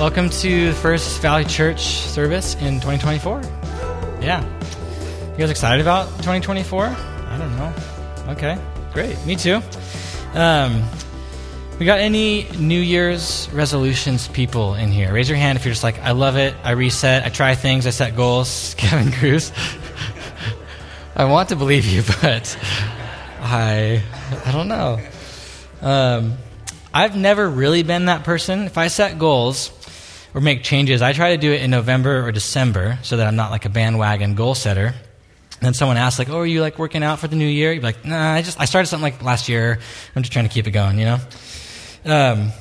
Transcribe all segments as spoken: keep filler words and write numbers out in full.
Welcome to the first Valley Church service in twenty twenty-four. Yeah. You guys excited about twenty twenty-four? I don't know. Okay, great. Me too. Um, we got any New Year's resolutions people in here? Raise your hand if you're just like, I love it, I reset, I try things, I set goals. Kevin Cruz. I want to believe you, but I I don't know. Um, I've never really been that person. If I set goals or make changes, I try to do it in November or December so that I'm not like a bandwagon goal setter. And then someone asks like, oh, are you like working out for the new year? You'd be like, nah, I just, I started something like last year. I'm just trying to keep it going, you know? Um,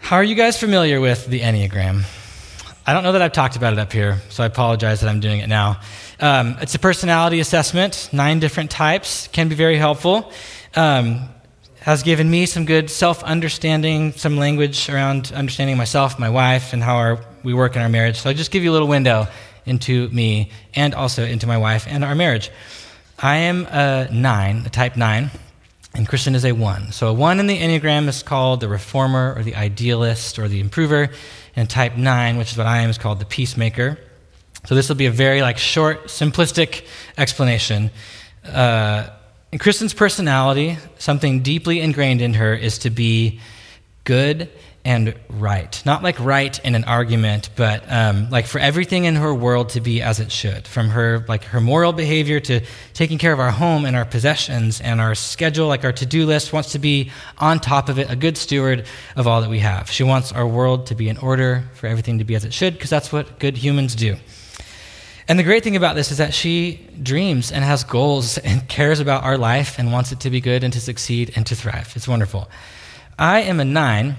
how are you guys familiar with the Enneagram? I don't know that I've talked about it up here, so I apologize that I'm doing it now. Um, it's a personality assessment, nine different types, can be very helpful. Um, has given me some good self-understanding, some language around understanding myself, my wife, and how our, we work in our marriage. So I just give you a little window into me and also into my wife and our marriage. I am a nine, a type nine, and Kristen is a one. So a one in the Enneagram is called the reformer or the idealist or the improver, and type nine, which is what I am, is called the peacemaker. So this will be a very like short, simplistic explanation. Uh, In Kristen's personality, something deeply ingrained in her is to be good and right. Not like right in an argument, but um, like for everything in her world to be as it should. From her like her moral behavior to taking care of our home and our possessions and our schedule, like our to-do list, wants to be on top of it, a good steward of all that we have. She wants our world to be in order, for everything to be as it should, because that's what good humans do. And the great thing about this is that she dreams and has goals and cares about our life and wants it to be good and to succeed and to thrive. It's wonderful. I am a nine,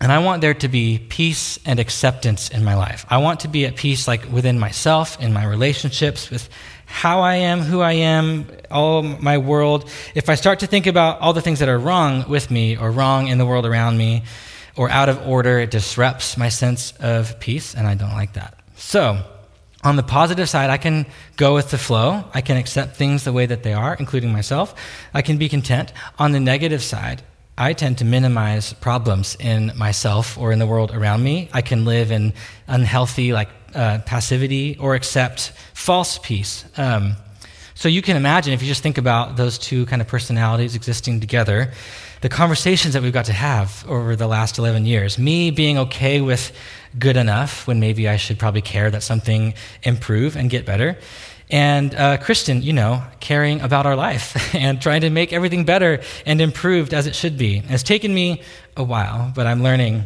and I want there to be peace and acceptance in my life. I want to be at peace like within myself, in my relationships, with how I am, who I am, all my world. If I start to think about all the things that are wrong with me or wrong in the world around me or out of order, it disrupts my sense of peace, and I don't like that. So on the positive side, I can go with the flow. I can accept things the way that they are, including myself. I can be content. On the negative side, I tend to minimize problems in myself or in the world around me. I can live in unhealthy like uh, passivity or accept false peace. Um, so you can imagine, if you just think about those two kind of personalities existing together, the conversations that we've got to have over the last eleven years, me being okay with good enough when maybe I should probably care that something improve and get better. And uh, Kristen, you know, caring about our life and trying to make everything better and improved as it should be. It's taken me a while, but I'm learning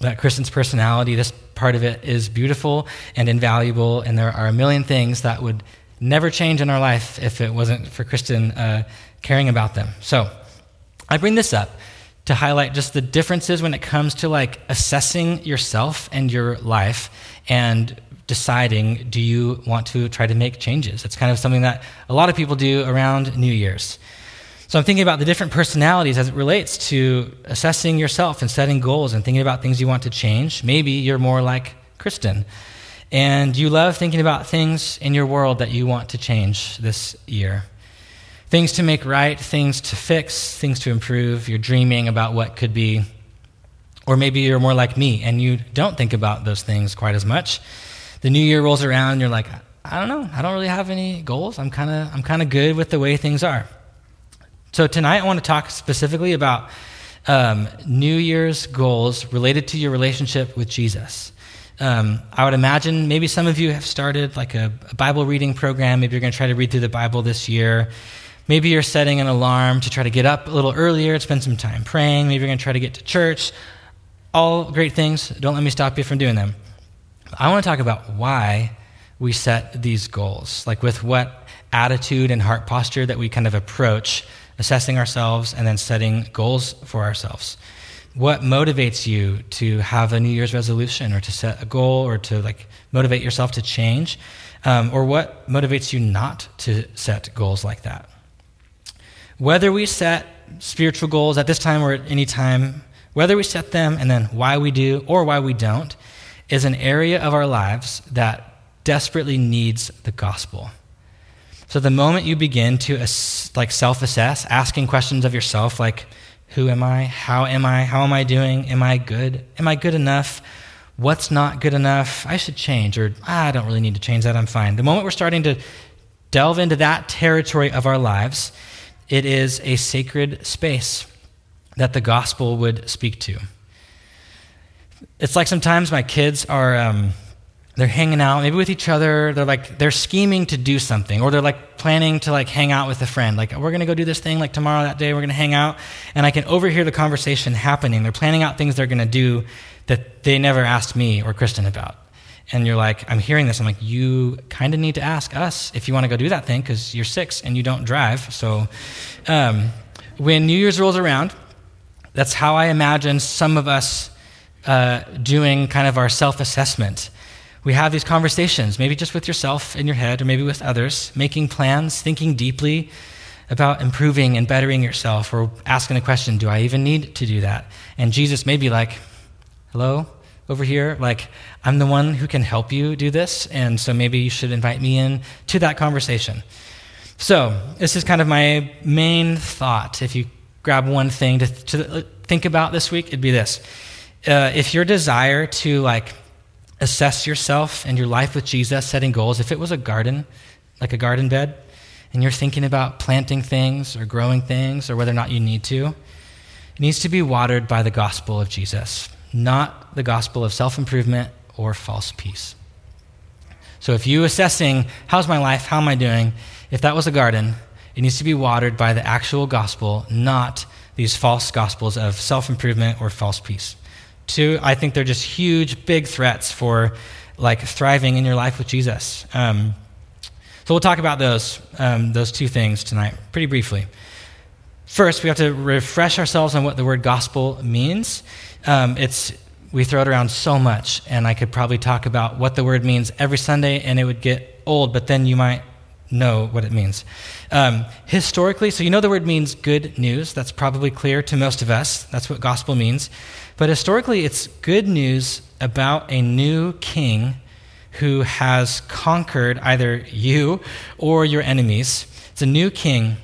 that Kristen's personality, this part of it, is beautiful and invaluable, and there are a million things that would never change in our life if it wasn't for Kristen uh, caring about them. So I bring this up to highlight just the differences when it comes to like assessing yourself and your life and deciding, do you want to try to make changes? It's kind of something that a lot of people do around New Year's. So I'm thinking about the different personalities as it relates to assessing yourself and setting goals and thinking about things you want to change. Maybe you're more like Kristen and you love thinking about things in your world that you want to change this year. Things to make right, things to fix, things to improve. You're dreaming about what could be. Or maybe you're more like me and you don't think about those things quite as much. The new year rolls around and you're like, I don't know, I don't really have any goals. I'm kind of I'm kind of good with the way things are. So tonight I want to talk specifically about um, New Year's goals related to your relationship with Jesus. Um, I would imagine maybe some of you have started like a, a Bible reading program. Maybe you're going to try to read through the Bible this year. Maybe you're setting an alarm to try to get up a little earlier, spend some time praying. Maybe you're going to try to get to church. All great things. Don't let me stop you from doing them. I want to talk about why we set these goals, like with what attitude and heart posture that we kind of approach assessing ourselves and then setting goals for ourselves. What motivates you to have a New Year's resolution or to set a goal or to like motivate yourself to change? Um, or what motivates you not to set goals like that? Whether we set spiritual goals at this time or at any time, whether we set them and then why we do or why we don't, is an area of our lives that desperately needs the gospel. So the moment you begin to like self-assess, asking questions of yourself like, Who am I? How am I? How am I doing? Am I good? Am I good enough? What's not good enough? I should change, or ah, I don't really need to change that. I'm fine. The moment we're starting to delve into that territory of our lives, it is a sacred space that the gospel would speak to. It's like sometimes my kids are, um, they're hanging out maybe with each other. They're like, they're scheming to do something, or they're like planning to like hang out with a friend. Like, we're going to go do this thing like tomorrow, that day we're going to hang out. And I can overhear the conversation happening. They're planning out things they're going to do that they never asked me or Kristen about. And you're like, I'm hearing this. I'm like, you kind of need to ask us if you want to go do that thing, because you're six and you don't drive. So um, when New Year's rolls around, that's how I imagine some of us uh, doing kind of our self-assessment. We have these conversations, maybe just with yourself in your head, or maybe with others, making plans, thinking deeply about improving and bettering yourself, or asking the question, do I even need to do that? And Jesus may be like, hello? Over here, like, I'm the one who can help you do this, and so maybe you should invite me in to that conversation. So this is kind of my main thought. If you grab one thing to, th- to think about this week, it'd be this. Uh, if your desire to, like, assess yourself and your life with Jesus, setting goals, if it was a garden, like a garden bed, and you're thinking about planting things or growing things or whether or not you need to, it needs to be watered by the gospel of Jesus, not the gospel of self-improvement or false peace. So if you assessing, how's my life, how am I doing, if that was a garden, it needs to be watered by the actual gospel, not these false gospels of self-improvement or false peace. Two, I think they're just huge, big threats for like thriving in your life with Jesus. Um, so we'll talk about those, um, those two things tonight pretty briefly. First, we have to refresh ourselves on what the word gospel means. Um, it's we throw it around so much, and I could probably talk about what the word means every Sunday, and it would get old, but then you might know what it means. Um, historically, so you know the word means good news. That's probably clear to most of us. That's what gospel means. But historically, it's good news about a new king who has conquered either you or your enemies. It's a new king,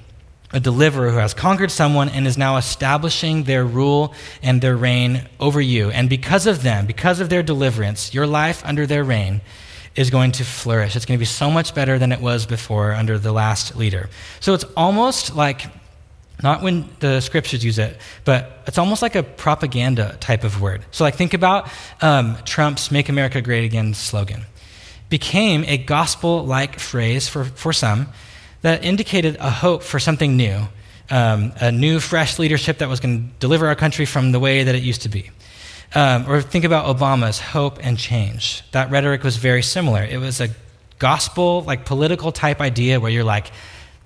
a deliverer who has conquered someone and is now establishing their rule and their reign over you. And because of them, because of their deliverance, your life under their reign is going to flourish. It's going to be so much better than it was before under the last leader. So it's almost like, not when the scriptures use it, but it's almost like a propaganda type of word. So like think about um, Trump's Make America Great Again slogan. Became a gospel-like phrase for, for some, that indicated a hope for something new, um, a new, fresh leadership that was going to deliver our country from the way that it used to be. Um, or think about Obama's hope and change. That rhetoric was very similar. It was a gospel, like political type idea where you're like,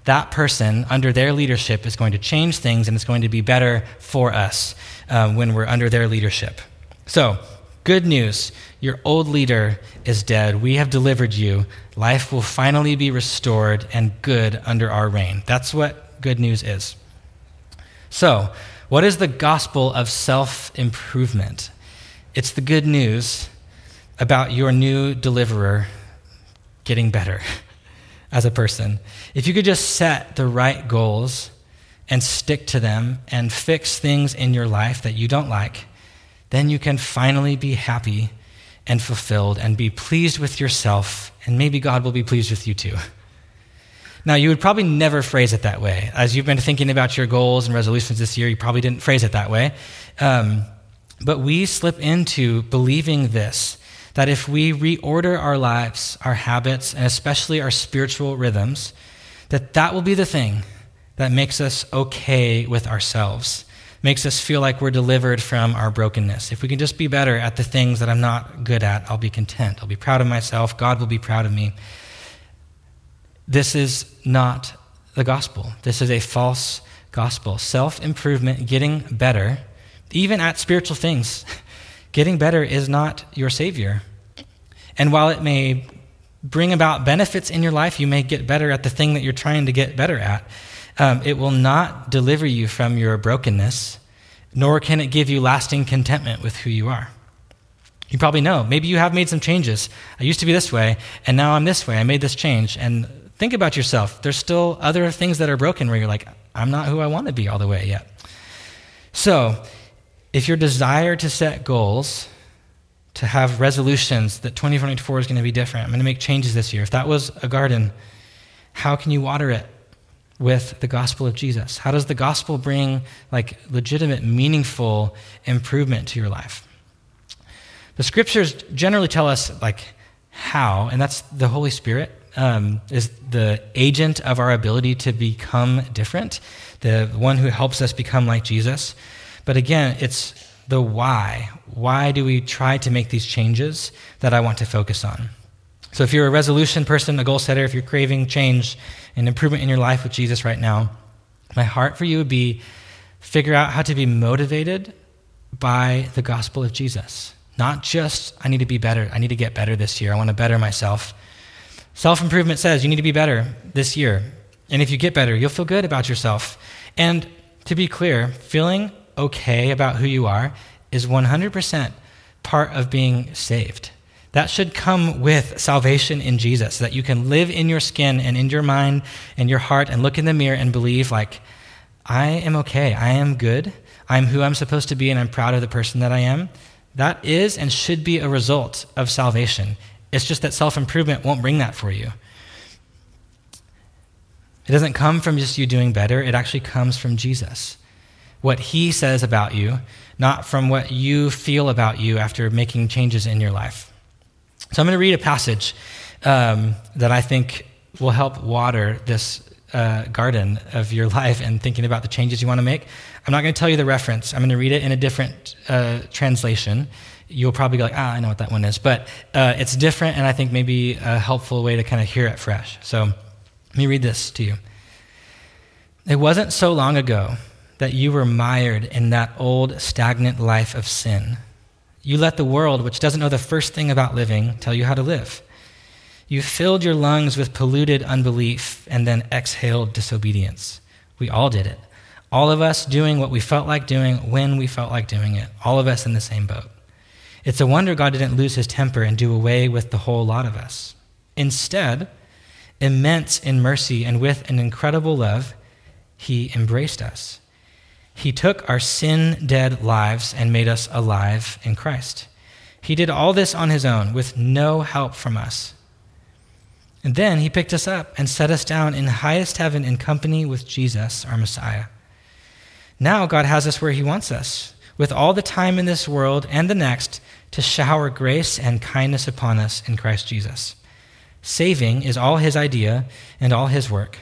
that person under their leadership is going to change things and it's going to be better for us uh, when we're under their leadership. So, good news, your old leader is dead. We have delivered you. Life will finally be restored and good under our reign. That's what good news is. So, what is the gospel of self-improvement? It's the good news about your new deliverer getting better as a person. If you could just set the right goals and stick to them and fix things in your life that you don't like, then you can finally be happy and fulfilled and be pleased with yourself, and maybe God will be pleased with you too. Now, you would probably never phrase it that way. As you've been thinking about your goals and resolutions this year, you probably didn't phrase it that way. Um, but we slip into believing this, that if we reorder our lives, our habits, and especially our spiritual rhythms, that that will be the thing that makes us okay with ourselves, makes us feel like we're delivered from our brokenness. If we can just be better at the things that I'm not good at, I'll be content. I'll be proud of myself. God will be proud of me. This is not the gospel. This is a false gospel. Self-improvement, getting better, even at spiritual things, getting better is not your savior. And while it may bring about benefits in your life, you may get better at the thing that you're trying to get better at. Um, it will not deliver you from your brokenness, nor can it give you lasting contentment with who you are. You probably know. Maybe you have made some changes. I used to be this way, and now I'm this way. I made this change. And think about yourself. There's still other things that are broken where you're like, I'm not who I want to be all the way yet. So, if your desire to set goals, to have resolutions that twenty twenty-four is going to be different, I'm going to make changes this year. If that was a garden, how can you water it with the gospel of Jesus? How does the gospel bring like legitimate, meaningful improvement to your life? The scriptures generally tell us like how, and that's the Holy Spirit um, is the agent of our ability to become different, the one who helps us become like Jesus. But again, it's the why. Why do we try to make these changes that I want to focus on? So if you're a resolution person, a goal setter, if you're craving change and improvement in your life with Jesus right now, my heart for you would be figure out how to be motivated by the gospel of Jesus. Not just, I need to be better. I need to get better this year. I want to better myself. Self-improvement says you need to be better this year. And if you get better, you'll feel good about yourself. And to be clear, feeling okay about who you are is one hundred percent part of being saved. That should come with salvation in Jesus, that you can live in your skin and in your mind and your heart and look in the mirror and believe like, I am okay. I am good. I'm who I'm supposed to be, and I'm proud of the person that I am. That is and should be a result of salvation. It's just that self-improvement won't bring that for you. It doesn't come from just you doing better. It actually comes from Jesus. What he says about you, not from what you feel about you after making changes in your life. So I'm going to read a passage um, that I think will help water this uh, garden of your life and thinking about the changes you want to make. I'm not going to tell you the reference. I'm going to read it in a different uh, translation. You'll probably go like, ah, I know what that one is. But uh, it's different, and I think maybe a helpful way to kind of hear it fresh. So let me read this to you. It wasn't so long ago that you were mired in that old stagnant life of sin. You let the world, which doesn't know the first thing about living, tell you how to live. You filled your lungs with polluted unbelief and then exhaled disobedience. We all did it. All of us doing what we felt like doing when we felt like doing it. All of us in the same boat. It's a wonder God didn't lose his temper and do away with the whole lot of us. Instead, immense in mercy and with an incredible love, he embraced us. He took our sin-dead lives and made us alive in Christ. He did all this on his own with no help from us. And then he picked us up and set us down in highest heaven in company with Jesus, our Messiah. Now God has us where he wants us, with all the time in this world and the next to shower grace and kindness upon us in Christ Jesus. Saving is all his idea and all his work.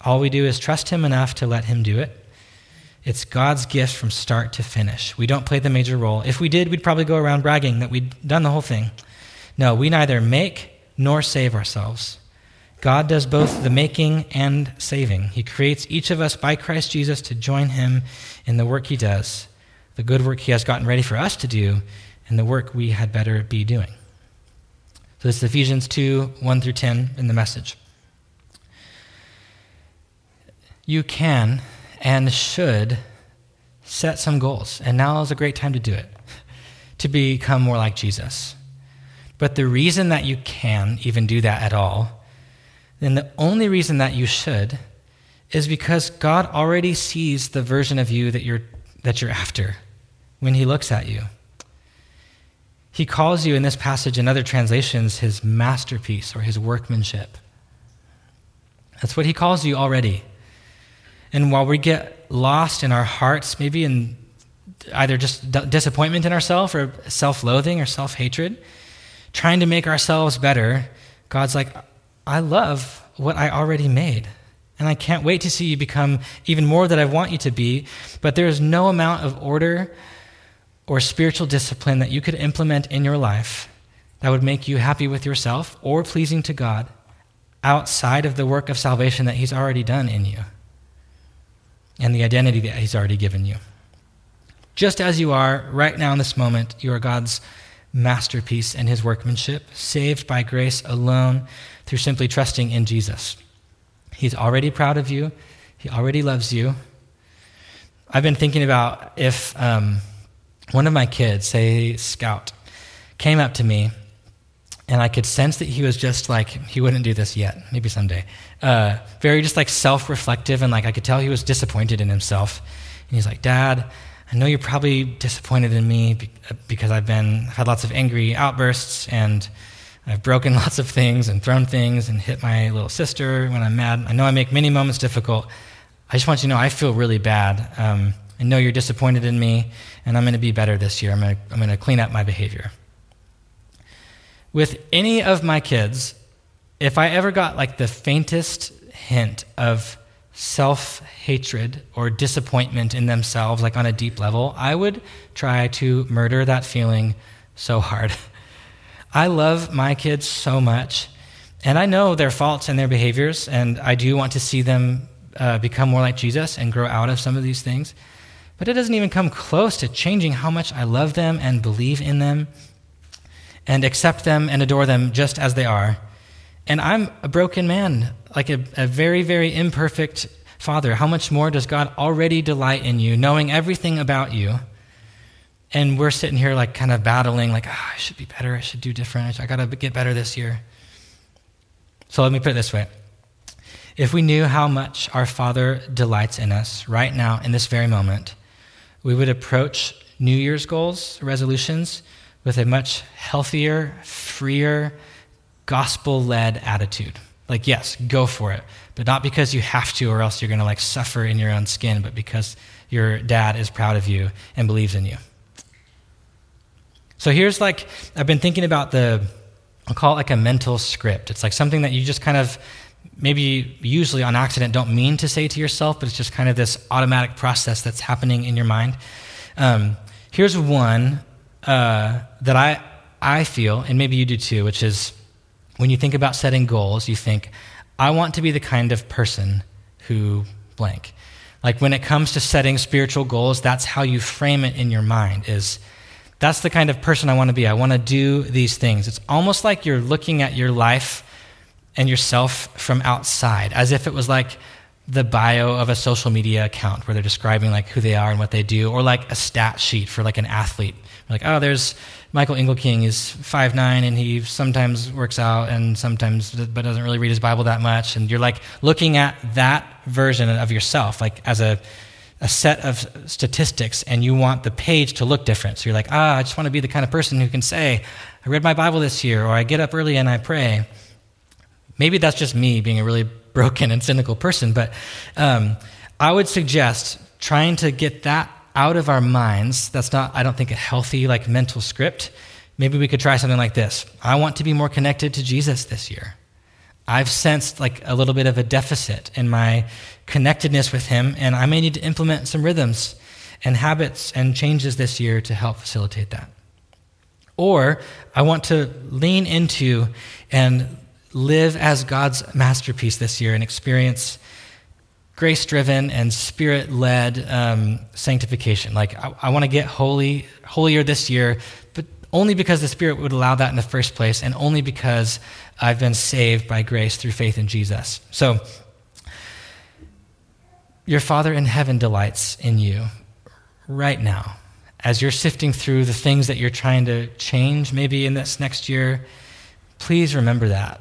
All we do is trust him enough to let him do it. It's God's gift from start to finish. We don't play the major role. If we did, we'd probably go around bragging that we'd done the whole thing. No, we neither make nor save ourselves. God does both the making and saving. He creates each of us by Christ Jesus to join him in the work he does, the good work he has gotten ready for us to do, and the work we had better be doing. So this is Ephesians two, one through ten in the Message. You can and should set some goals. And now is a great time to do it, to become more like Jesus. But the reason that you can even do that at all, then the only reason that you should, is because God already sees the version of you that you're that you're after when he looks at you. He calls you in this passage and other translations his masterpiece or his workmanship. That's what he calls you already. And while we get lost in our hearts, maybe in either just d- disappointment in ourselves or self-loathing or self-hatred, trying to make ourselves better, God's like, I love what I already made. And I can't wait to see you become even more that I want you to be. But there is no amount of order or spiritual discipline that you could implement in your life that would make you happy with yourself or pleasing to God outside of the work of salvation that he's already done in you, and the identity that he's already given you. Just as you are right now in this moment, you are God's masterpiece and his workmanship, saved by grace alone through simply trusting in Jesus. He's already proud of you. He already loves you. I've been thinking about if um, one of my kids, say Scout, came up to me, and I could sense that he was just like, he wouldn't do this yet, maybe someday. Uh, very just like self-reflective, and like I could tell he was disappointed in himself. And he's like, Dad, I I know you're probably disappointed in me because I've been I've had lots of angry outbursts, and I've broken lots of things and thrown things and hit my little sister when I'm mad. I know I make many moments difficult. I just want you to know I feel really bad. Um, I know you're disappointed in me, and I'm going to be better this year. I'm going to, I'm going to clean up my behavior. With any of my kids, if I ever got like the faintest hint of self-hatred or disappointment in themselves, like on a deep level, I would try to murder that feeling so hard. I love my kids so much, and I know their faults and their behaviors, and I do want to see them uh, become more like Jesus and grow out of some of these things, but it doesn't even come close to changing how much I love them and believe in them and accept them and adore them just as they are. And I'm a broken man, like a, a very, very imperfect father. How much more does God already delight in you, knowing everything about you? And we're sitting here like kind of battling, like, oh, I should be better, I should do different, I gotta get better this year. So let me put it this way. If we knew how much our Father delights in us right now, in this very moment, we would approach New Year's goals, resolutions, with a much healthier, freer, gospel-led attitude. Like, yes, go for it, but not because you have to or else you're gonna like suffer in your own skin, but because your dad is proud of you and believes in you. So here's like, I've been thinking about the, I'll call it like a mental script. It's like something that you just kind of, maybe usually on accident, don't mean to say to yourself, but it's just kind of this automatic process that's happening in your mind. Um, here's one uh, that I I feel, and maybe you do too, which is when you think about setting goals, you think, I want to be the kind of person who blank. Like when it comes to setting spiritual goals, that's how you frame it in your mind is, that's the kind of person I want to be. I want to do these things. It's almost like you're looking at your life and yourself from outside, as if it was like the bio of a social media account where they're describing like who they are and what they do, or like a stat sheet for like an athlete. You're like, oh, there's Michael Engelking, is five nine, and he sometimes works out and sometimes but doesn't really read his Bible that much. And you're like looking at that version of yourself, like as a a set of statistics, and you want the page to look different. So you're like, ah, I just want to be the kind of person who can say, I read my Bible this year, or I get up early and I pray. Maybe that's just me being a really broken and cynical person, but um, I would suggest trying to get that out of our minds. That's not, I don't think, a healthy like mental script. Maybe we could try something like this. I want to be more connected to Jesus this year. I've sensed like a little bit of a deficit in my connectedness with him, and I may need to implement some rhythms and habits and changes this year to help facilitate that. Or I want to lean into and live as God's masterpiece this year and experience grace-driven and spirit-led um, sanctification. Like I, I want to get holy, holier this year, but only because the Spirit would allow that in the first place, and only because I've been saved by grace through faith in Jesus. So your Father in heaven delights in you right now. As you're sifting through the things that you're trying to change maybe in this next year, please remember that.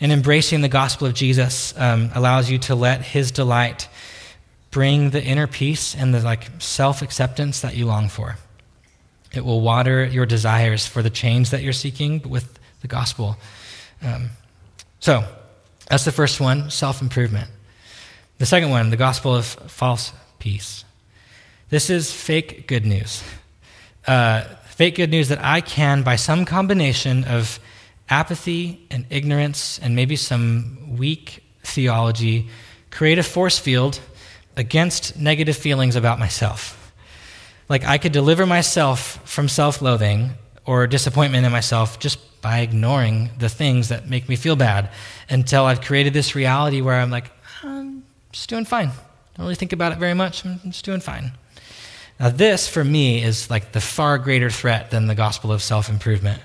And embracing the gospel of Jesus um, allows you to let his delight bring the inner peace and the like self-acceptance that you long for. It will water your desires for the change that you're seeking with the gospel. Um, so that's the first one, self-improvement. The second one, the gospel of false peace. This is fake good news. Uh, fake good news that I can, by some combination of apathy and ignorance and maybe some weak theology, create a force field against negative feelings about myself. Like I could deliver myself from self-loathing or disappointment in myself just by ignoring the things that make me feel bad until I've created this reality where I'm like, I'm just doing fine. I don't really think about it very much. I'm just doing fine. Now this for me is like the far greater threat than the gospel of self-improvement.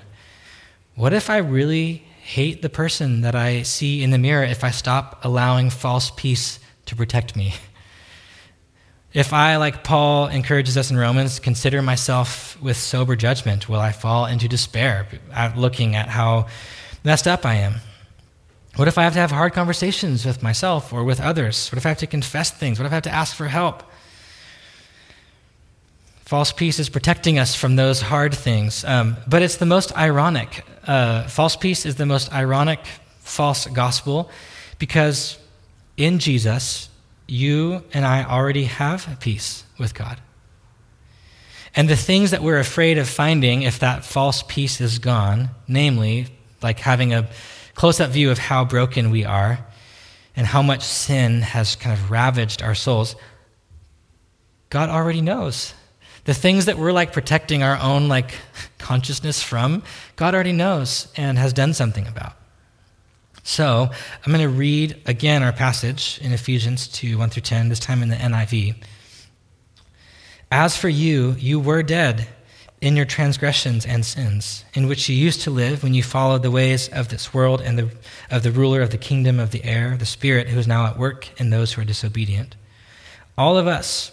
What if I really hate the person that I see in the mirror if I stop allowing false peace to protect me? If I, like Paul encourages us in Romans, consider myself with sober judgment, will I fall into despair, looking at how messed up I am? What if I have to have hard conversations with myself or with others? What if I have to confess things? What if I have to ask for help? False peace is protecting us from those hard things. Um, but it's the most ironic. Uh, false peace is the most ironic false gospel, because in Jesus, you and I already have peace with God. And the things that we're afraid of finding if that false peace is gone, namely, like having a close-up view of how broken we are and how much sin has kind of ravaged our souls, God already knows. The things that we're like protecting our own like consciousness from, God already knows and has done something about. So I'm going to read again our passage in Ephesians two, one through ten, this time in the N I V. As for you, you were dead in your transgressions and sins, in which you used to live when you followed the ways of this world and the, of the ruler of the kingdom of the air, the Spirit who is now at work in those who are disobedient. All of us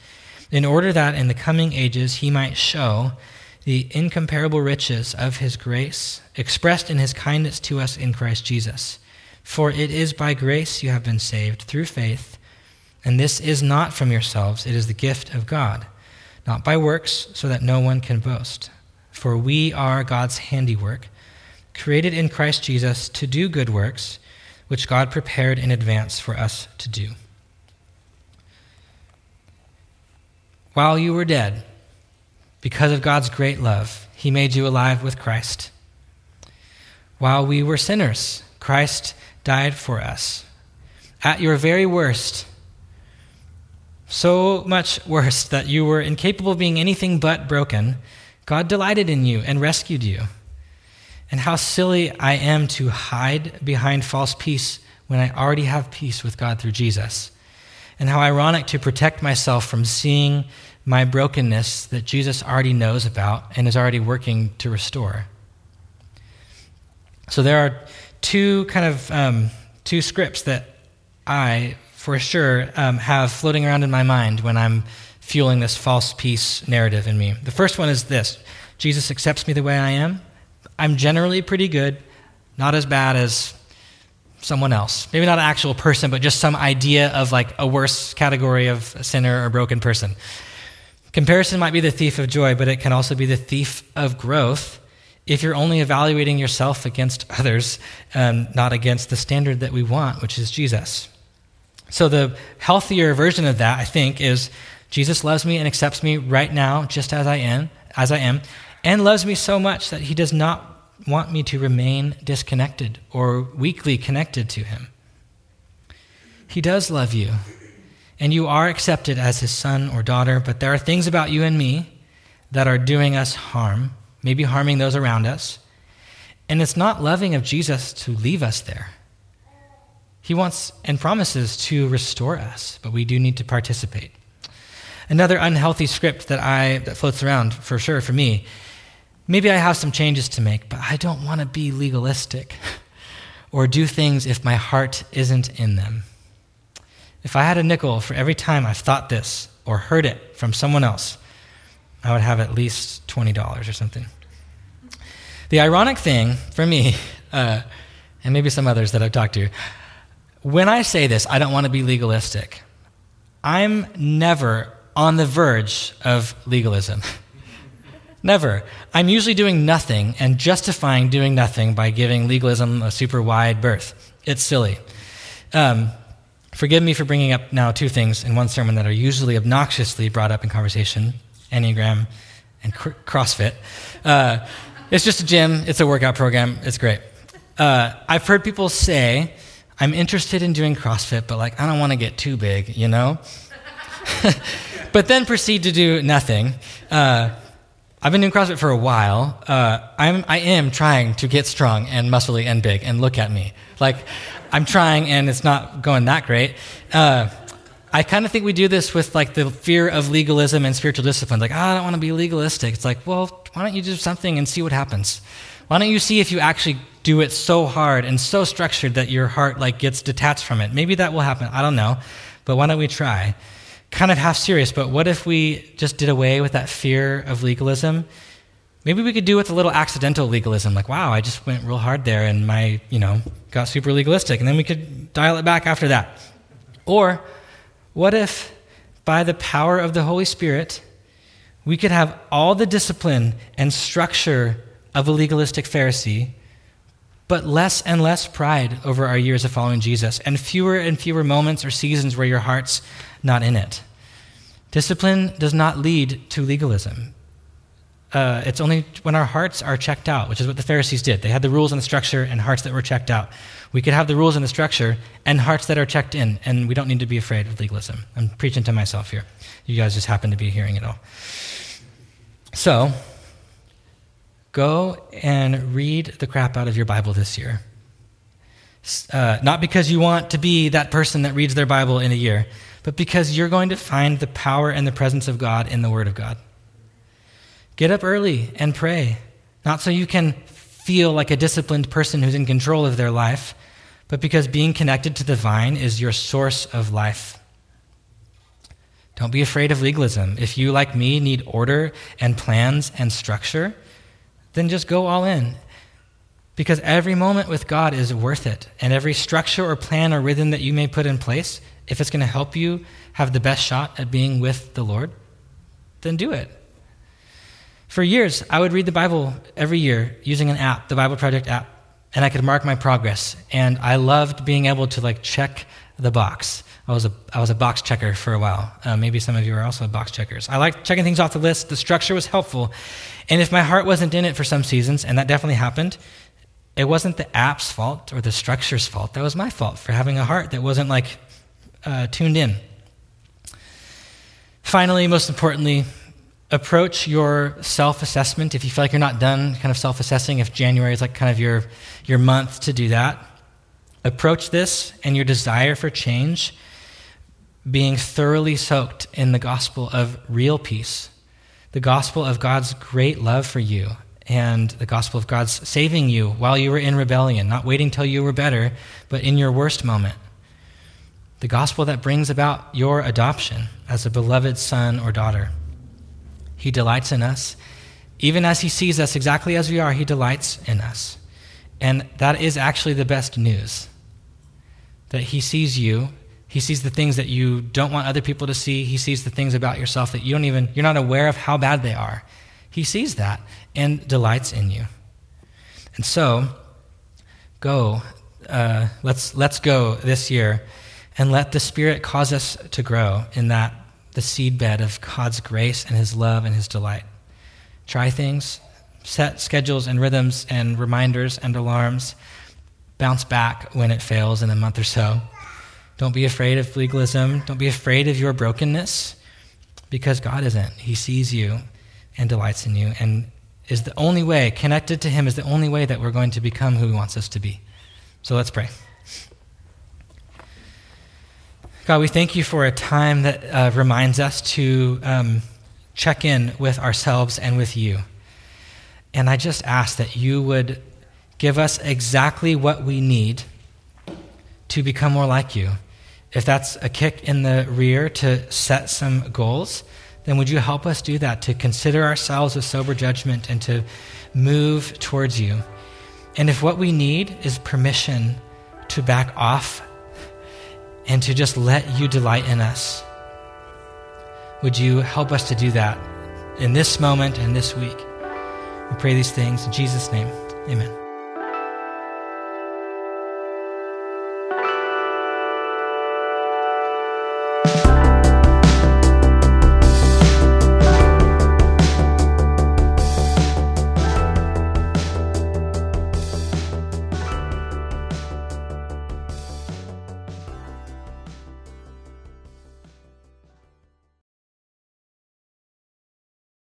in order that in the coming ages he might show the incomparable riches of his grace expressed in his kindness to us in Christ Jesus. For it is by grace you have been saved through faith, and this is not from yourselves, it is the gift of God, not by works, so that no one can boast. For we are God's handiwork, created in Christ Jesus to do good works, which God prepared in advance for us to do. While you were dead, because of God's great love, he made you alive with Christ. While we were sinners, Christ died for us. At your very worst, so much worse that you were incapable of being anything but broken, God delighted in you and rescued you. And how silly I am to hide behind false peace when I already have peace with God through Jesus. And how ironic to protect myself from seeing my brokenness that Jesus already knows about and is already working to restore. So there are two kind of um, two scripts that I, for sure, um, have floating around in my mind when I'm fueling this false peace narrative in me. The first one is this: Jesus accepts me the way I am. I'm generally pretty good, not as bad as someone else. Maybe not an actual person, but just some idea of like a worse category of a sinner or broken person. Comparison might be the thief of joy, but it can also be the thief of growth if you're only evaluating yourself against others, um, not against the standard that we want, which is Jesus. So the healthier version of that, I think, is Jesus loves me and accepts me right now, just as I am, as I am, and loves me so much that he does not want me to remain disconnected or weakly connected to him. He does love you, and you are accepted as his son or daughter, but there are things about you and me that are doing us harm, maybe harming those around us, and it's not loving of Jesus to leave us there. He wants and promises to restore us, but we do need to participate. Another unhealthy script that I that floats around, for sure, for me, maybe I have some changes to make, but I don't want to be legalistic or do things if my heart isn't in them. If I had a nickel for every time I've thought this or heard it from someone else, I would have at least twenty dollars or something. The ironic thing for me, uh, and maybe some others that I've talked to, when I say this, I don't want to be legalistic, I'm never on the verge of legalism. Never. I'm usually doing nothing and justifying doing nothing by giving legalism a super wide berth. It's silly. Um, forgive me for bringing up now two things in one sermon that are usually obnoxiously brought up in conversation: Enneagram and cr- CrossFit. Uh, it's just a gym. It's a workout program. It's great. Uh, I've heard people say, I'm interested in doing CrossFit, but like I don't want to get too big, you know? But then proceed to do nothing. Uh I've been doing CrossFit for a while. Uh, I'm, I am trying to get strong and muscly and big, and look at me. Like, I'm trying, and it's not going that great. Uh, I kind of think we do this with like the fear of legalism and spiritual discipline. Like, oh, I don't want to be legalistic. It's like, well, why don't you do something and see what happens? Why don't you see if you actually do it so hard and so structured that your heart like gets detached from it? Maybe that will happen. I don't know. But why don't we try? Kind of half serious, but what if we just did away with that fear of legalism? Maybe we could do with a little accidental legalism. Like, wow, I just went real hard there and my, you know, got super legalistic. And then we could dial it back after that. Or what if by the power of the Holy Spirit, we could have all the discipline and structure of a legalistic Pharisee, but less and less pride over our years of following Jesus, and fewer and fewer moments or seasons where your heart's not in it. Discipline does not lead to legalism. Uh, it's only when our hearts are checked out, which is what the Pharisees did. They had the rules and the structure and hearts that were checked out. We could have the rules and the structure and hearts that are checked in, and we don't need to be afraid of legalism. I'm preaching to myself here. You guys just happen to be hearing it all. So, go and read the crap out of your Bible this year. Uh, not because you want to be that person that reads their Bible in a year, but because you're going to find the power and the presence of God in the Word of God. Get up early and pray, not so you can feel like a disciplined person who's in control of their life, but because being connected to the vine is your source of life. Don't be afraid of legalism. If you, like me, need order and plans and structure, then just go all in, because every moment with God is worth it, and every structure or plan or rhythm that you may put in place, if it's going to help you have the best shot at being with the Lord, then do it. For years, I would read the Bible every year using an app, the Bible Project app, and I could mark my progress. And I loved being able to like check the box. I was a I was a box checker for a while. Uh, maybe some of you are also box checkers. I liked checking things off the list. The structure was helpful. And if my heart wasn't in it for some seasons, and that definitely happened, it wasn't the app's fault or the structure's fault. That was my fault for having a heart that wasn't like uh, tuned in. Finally, most importantly, approach your self-assessment. If you feel like you're not done kind of self-assessing, if January is like kind of your, your month to do that, approach this and your desire for change being thoroughly soaked in the gospel of real peace, the gospel of God's great love for you, and the gospel of God's saving you while you were in rebellion, not waiting till you were better, but in your worst moment. The gospel that brings about your adoption as a beloved son or daughter. He delights in us. Even as he sees us exactly as we are, he delights in us. And that is actually the best news, that he sees you. He sees the things that you don't want other people to see. He sees the things about yourself that you don't even, you're not aware of how bad they are. He sees that and delights in you. And so, go, uh, let's, let's go this year and let the Spirit cause us to grow in that the seedbed of God's grace and his love and his delight. Try things, set schedules and rhythms and reminders and alarms. Bounce back when it fails in a month or so. Don't be afraid of legalism. Don't be afraid of your brokenness, because God isn't. He sees you and delights in you, and is the only way, connected to him is the only way that we're going to become who he wants us to be. So let's pray. God, we thank you for a time that uh, reminds us to um, check in with ourselves and with you. And I just ask that you would give us exactly what we need to become more like you. If that's a kick in the rear to set some goals, then would you help us do that, to consider ourselves with sober judgment and to move towards you. And if what we need is permission to back off and to just let you delight in us, would you help us to do that in this moment and this week? We pray these things in Jesus' name. Amen.